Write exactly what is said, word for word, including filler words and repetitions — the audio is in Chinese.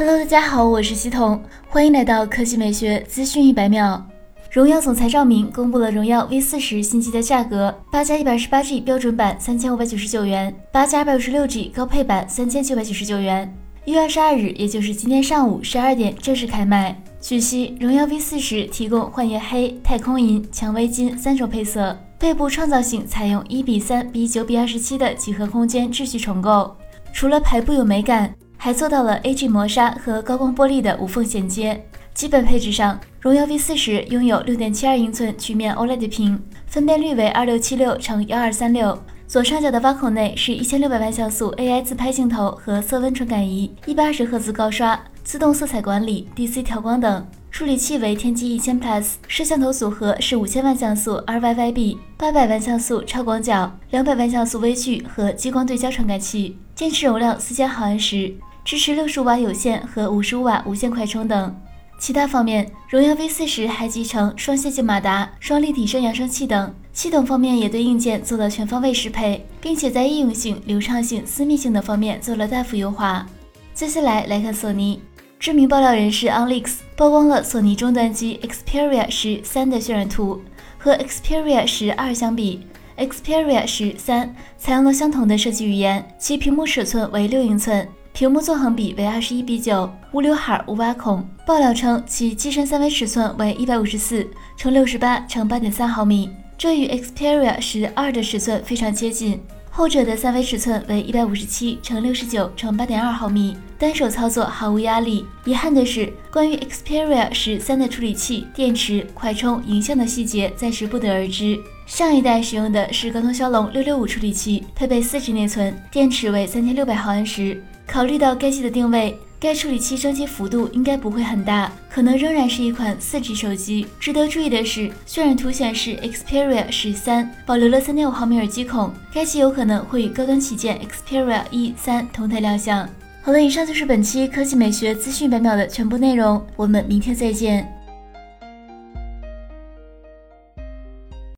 Hello， 大家好，我是西彤，欢迎来到科技美学资讯一百秒。荣耀总裁赵明公布了荣耀 V 四十 新机的价格：八加一百二十八 G 标准版三千五百九十九元，八加二百五十六 G 高配版三千九百九十九元。一月二十二日，也就是今天上午十二点正式开卖。据悉，荣耀 V 四十 提供幻夜黑、太空银、蔷薇金三种配色，背部创造性采用一比三比九比二十七的几何空间秩序重构，除了排布有美感，还做到了 A G 磨砂和高光玻璃的无缝衔接。基本配置上，荣耀 V 四十 拥有 六点七二 英寸曲面 O L E D 屏，分辨率为 二六七六乘一二三六，左上角的挖孔内是一千六百万像素 A I 自拍镜头和色温传感仪， 一百二十赫兹 高刷，自动色彩管理、D C 调光等。处理器为天玑一千 Plus， 摄像头组合是五千万像素 R Y Y B、八百万像素超广角、两百万像素微距和激光对焦传感器，电池容量四千毫安时，支持六十五瓦有线和五十五瓦无线快充等。其他方面，荣耀 V 四十 还集成双线性马达、双立体声扬声器等。系统方面也对硬件做了全方位适配，并且在易用性、流畅性、私密性等方面做了大幅优化。接下来来看索尼。知名爆料人士 OnLeaks 曝光了索尼终端机 Xperia 十三 的渲染图，和 Xperia 十二 相比，Xperia 十三 采用了相同的设计语言，其屏幕尺寸为六英寸，屏幕纵横比为二十一比九，无刘海无挖孔。爆料称其机身三维尺寸为一百五十四乘六十八乘八点三毫米，这与 Xperia 十二 的尺寸非常接近，后者的三维尺寸为一百五十七乘六十九乘八点二毫米，单手操作毫无压力。遗憾的是，关于 Xperia 十三 的处理器、电池、快充、影像的细节暂时不得而知。上一代使用的是高通骁龙六六五处理器，配备 四 G 内存，电池为三千六百毫安时。考虑到该机的定位，该处理器升级幅度应该不会很大，可能仍然是一款 四 G 手机。值得注意的是，渲染图显示 Xperia 十三 保留了 三点五毫米机孔，该机有可能会与高端旗舰 Xperia 一、三 同台亮相。好了，以上就是本期科技美学资讯百秒的全部内容，我们明天再见。